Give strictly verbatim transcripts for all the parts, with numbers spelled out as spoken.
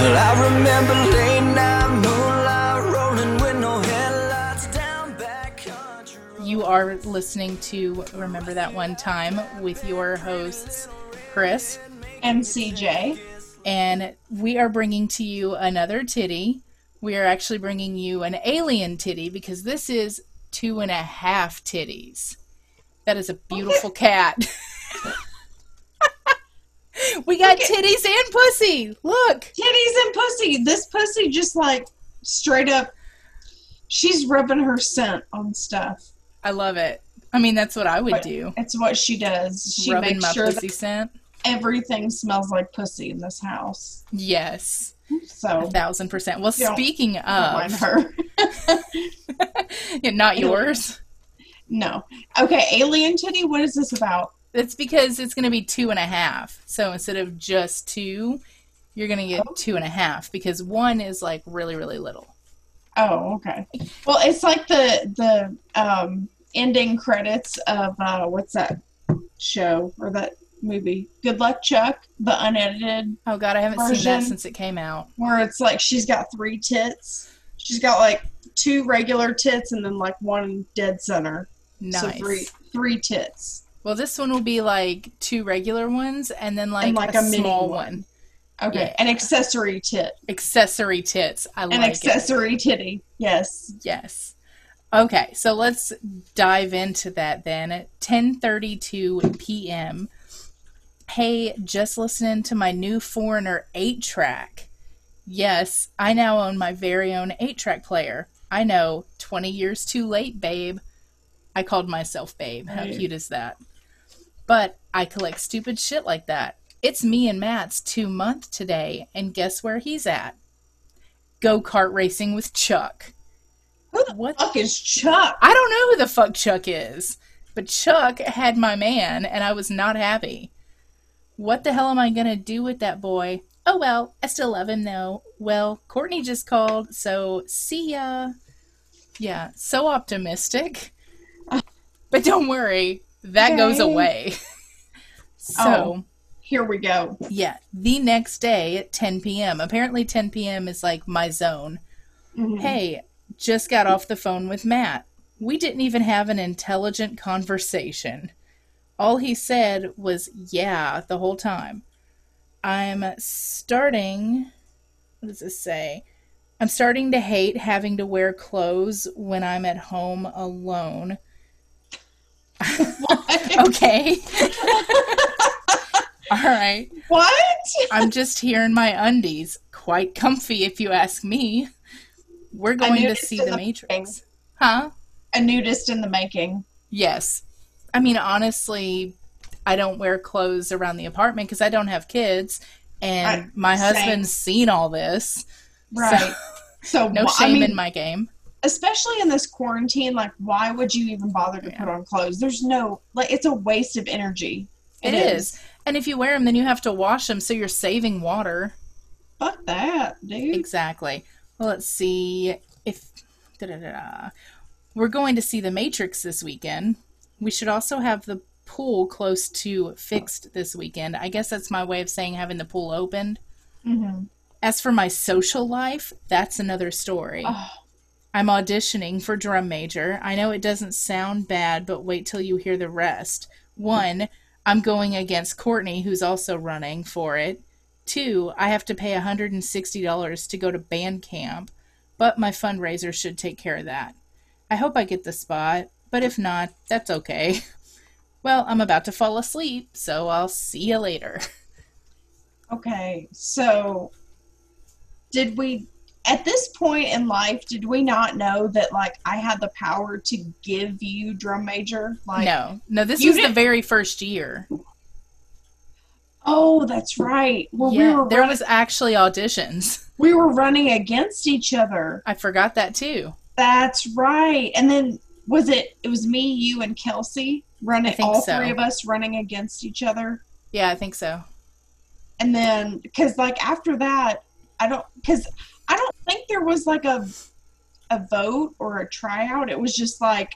Well, I remember late night moonlight rolling with no headlights down back country road. You are listening to Remember That One Time with your hosts, Chris and C J. And we are bringing to you another titty. We are actually bringing you an alien titty because this is two and a half titties. That is a beautiful cat. We got titties and pussy. Look. Titties and pussy. This pussy just like straight up, she's rubbing her scent on stuff. I love it. I mean, that's what I would but do. It's what she does. She rubbing makes my sure pussy scent. Everything smells like pussy in this house. Yes. So. A thousand percent. Well, speaking of. Don't mind her. Not yours? No. Okay, alien titty, what is this about? It's because it's going to be two and a half. So instead of just two, you're going to get oh. two and a half because one is like really, really little. Oh, okay. Well, it's like the the um, ending credits of uh, what's that show or that movie? Good Luck Chuck, the unedited. Oh God, I haven't version, seen that since it came out. Where it's like she's got three tits. She's got like two regular tits and then like one dead center. Nice. So three three tits. Well, this one will be like two regular ones and then like, and like a, a small one. one. Okay. Yeah. An accessory tit. Accessory tits. I like it. An accessory titty. Yes. Yes. Okay. So let's dive into that then at ten thirty-two p.m. Hey, just listening to my new Foreigner eight track. Yes, I now own my very own eight track player. I know, twenty years too late, babe. I called myself babe. How cute is that? But I collect stupid shit like that. It's me and Matt's two month today, and guess where he's at? Go-kart racing with Chuck. Who the what fuck the- is Chuck? I don't know who the fuck Chuck is, but Chuck had my man, and I was not happy. What the hell am I going to do with that boy? Oh, well, I still love him, though. Well, Courtney just called, so see ya. Yeah, so optimistic. But don't worry, that okay. goes away. So oh, here we go. Yeah, the next day at ten p.m. Apparently ten p.m. is like my zone. Mm-hmm. Hey, just got off the phone with Matt. We didn't even have an intelligent conversation. All he said was, yeah, the whole time. I'm starting, what does this say? I'm starting to hate having to wear clothes when I'm at home alone. Okay. All right. What? I'm just here in my undies. Quite comfy, if you ask me. We're going to see The Matrix. Huh? A nudist in the making. Yes. I mean, honestly, I don't wear clothes around the apartment because I don't have kids, and I, my husband's same. seen all this. Right. So, so no well, shame I mean, in my game. Especially in this quarantine, like, why would you even bother to yeah. put on clothes? There's no, like, it's a waste of energy. It, it is. is. And if you wear them, then you have to wash them, so you're saving water. Fuck that, dude. Exactly. Well, let's see if, da-da-da-da. We're going to see The Matrix this weekend. We should also have the pool close to fixed this weekend. I guess that's my way of saying having the pool opened. Mm-hmm. As for my social life, that's another story. Oh. I'm auditioning for drum major. I know it doesn't sound bad, but wait till you hear the rest. One, I'm going against Courtney, who's also running for it. Two, I have to pay one hundred sixty dollars to go to band camp, but my fundraiser should take care of that. I hope I get the spot, but if not, that's okay. Well, I'm about to fall asleep, so I'll see you later. Okay, so did we... At this point in life, did we not know that, like, I had the power to give you drum major? Like, no. No, this was didn't... the very first year. Oh, that's right. Well, yeah, we were there running... was actually auditions. We were running against each other. I forgot that, too. That's right. And then, was it, it was me, you, and Kelsey running, all so. three of us running against each other? Yeah, I think so. And then, because, like, after that, I don't, because... I don't think there was like a a vote or a tryout. It was just like,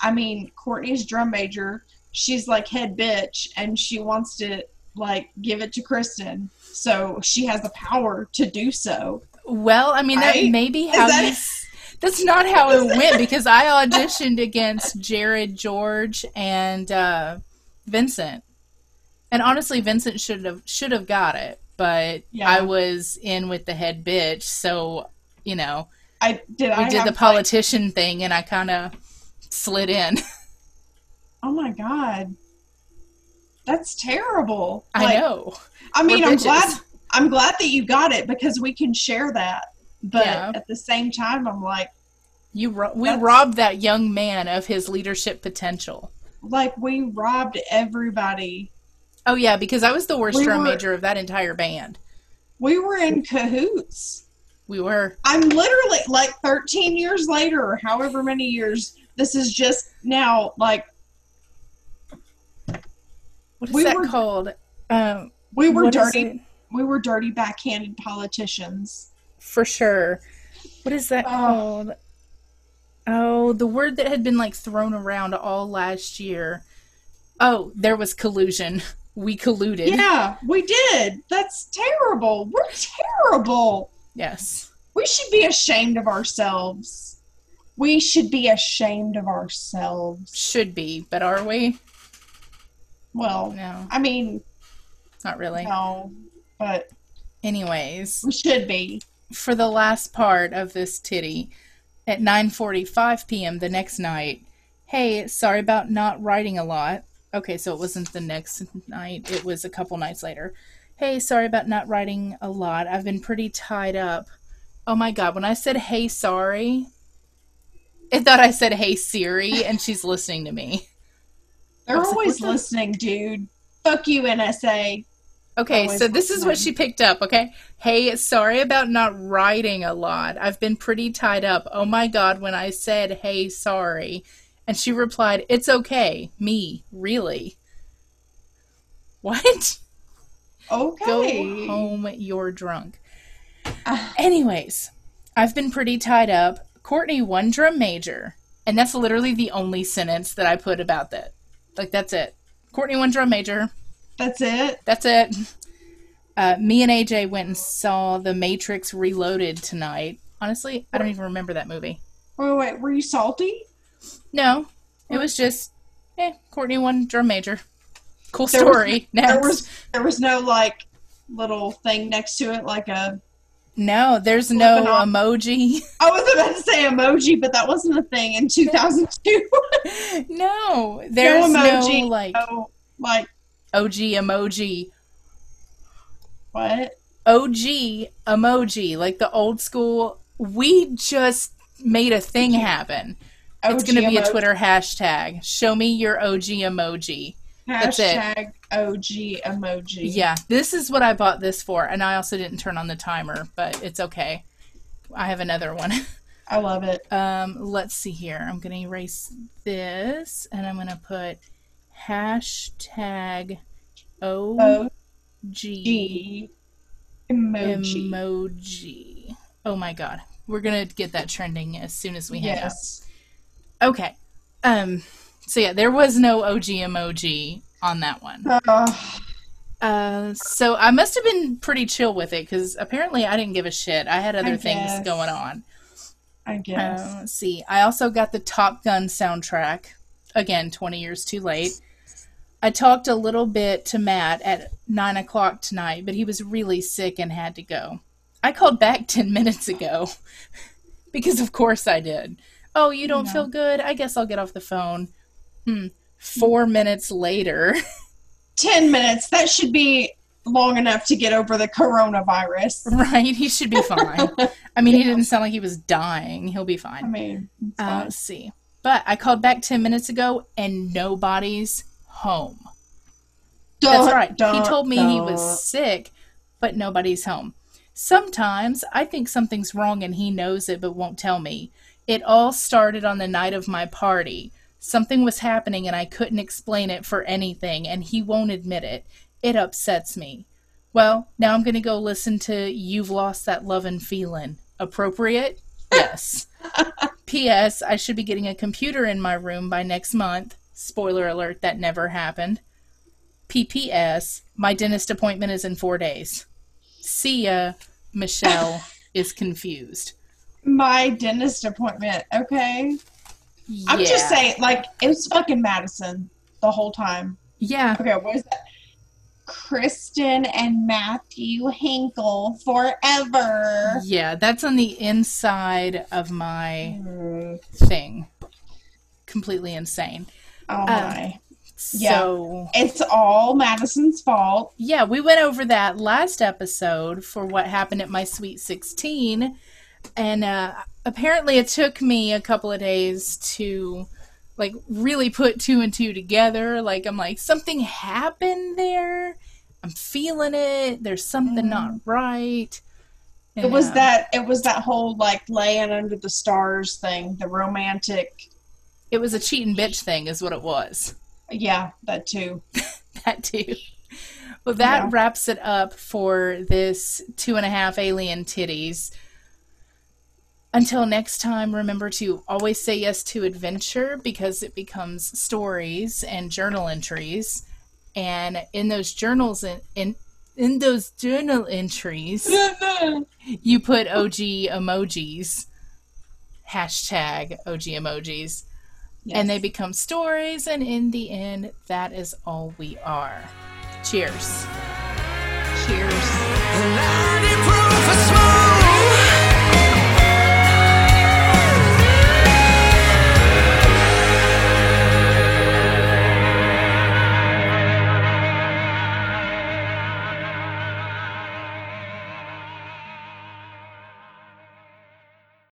I mean, Courtney's drum major, she's like head bitch, and she wants to like, give it to Kristen. So she has the power to do so. Well, I mean, right? That may be how that this, that's not how it went, because I auditioned against Jared George and uh, Vincent. And honestly, Vincent should have should have got it, but yeah. I was in with the head bitch, so, you know, I did we I did the politician like... thing, and I kind of slid in. Oh my God. That's terrible. I like, know. I mean, We're I'm bitches. glad I'm glad that you got it, because we can share that. But yeah. at the same time, I'm like, you ro- we robbed that young man of his leadership potential. Like, we robbed everybody. Oh yeah, because I was the worst we drum were, major of that entire band. We were in cahoots. We were. I'm literally like thirteen years later, or however many years. This is just now like. What is we that were, called? Um, we were dirty. We were dirty, backhanded politicians. For sure. What is that uh, called? Oh, the word that had been like thrown around all last year. Oh, there was collusion. We colluded. Yeah, we did. That's terrible. We're terrible. Yes. We should be ashamed of ourselves. We should be ashamed of ourselves. Should be, but are we? Well, no. I mean, not really. No, but anyways, we should be. For the last part of this titty, at nine forty-five p.m. the next night. Hey, sorry about not writing a lot. Okay, so it wasn't the next night. It was a couple nights later. Hey, sorry about not writing a lot. I've been pretty tied up. Oh my God, when I said hey, sorry, I thought I said hey, Siri, and she's listening to me. They're always like, listening, dude. Fuck you, N S A. Okay, so this listening. is what she picked up, okay? Hey, sorry about not writing a lot. I've been pretty tied up. Oh my God, when I said, hey, sorry. And she replied, it's okay. Me, really. What? Okay. Go home, you're drunk. Uh, Anyways, I've been pretty tied up. Courtney, one drum major. And that's literally the only sentence that I put about that. Like, that's it. Courtney, one drum major. That's it? That's it. Uh, me and A J went and saw The Matrix Reloaded tonight. Honestly, I don't even remember that movie. Wait, wait, were you salty? No. It was just, eh, Courtney, one drum major. Cool there story. Was, there, was, there was no, like, little thing next to it, like a... No, there's no emoji. I was about to say emoji, but that wasn't a thing in two thousand two. No, there's no, emoji, no like, no, like O G emoji. What? O G emoji, like the old school. We just made a thing happen. O G it's going to be emoji. A Twitter hashtag. Show me your O G emoji. That's hashtag it. O G emoji. Yeah, this is what I bought this for, and I also didn't turn on the timer, but it's okay. I have another one. I love it. Um, let's see here. I'm going to erase this, and I'm going to put hashtag O G emoji. Emoji. Oh, my God. We're going to get that trending as soon as we hang up. Yes. Okay. Um... So, yeah, there was no O G emoji on that one. Uh, uh, so, I must have been pretty chill with it, because apparently I didn't give a shit. I had other I things going on. I guess. Uh, let's see. I also got the Top Gun soundtrack. Again, twenty years too late. I talked a little bit to Matt at nine o'clock tonight, but he was really sick and had to go. I called back ten minutes ago, because of course I did. Oh, you don't no. feel good? I guess I'll get off the phone. Hmm. Four minutes later. Ten minutes. That should be long enough to get over the coronavirus. Right? He should be fine. I mean, yeah. He didn't sound like he was dying. He'll be fine. I mean, uh, fine. Let's see. But I called back ten minutes ago, and nobody's home. Duh, That's right. Duh, he told me duh. he was sick, but nobody's home. Sometimes I think something's wrong, and he knows it but won't tell me. It all started on the night of my party. Something was happening and I couldn't explain it for anything, and he won't admit it. It upsets me. Well, now I'm going to go listen to You've Lost That Lovin' Feelin'. Appropriate? Yes. P S. I should be getting a computer in my room by next month. Spoiler alert, that never happened. P P S, my dentist appointment is in four days. See ya. Michelle is confused. My dentist appointment. Okay. Yeah. I'm just saying, like, it was fucking Madison the whole time. Yeah. Okay, what is that? Kristen and Matthew Hinkle forever. Yeah, that's on the inside of my mm. thing. Completely insane. Oh, my. Um, so yeah. It's all Madison's fault. Yeah, we went over that last episode for what happened at my Sweet sixteen. And uh, apparently it took me a couple of days to... like, really put two and two together. Like, I'm like, something happened there. I'm feeling it. There's something mm. not right. And, it was uh, that, it was that whole, like, laying under the stars thing. The romantic. It was a cheating bitch thing is what it was. Yeah, that too. that too. Well, that yeah. wraps it up for this two and a half alien titties. Until next time, remember to always say yes to adventure, because it becomes stories and journal entries. And in those journals in in, in those journal entries, you put O G emojis, hashtag O G emojis, yes. And they become stories. And in the end, that is all we are. Cheers. Cheers.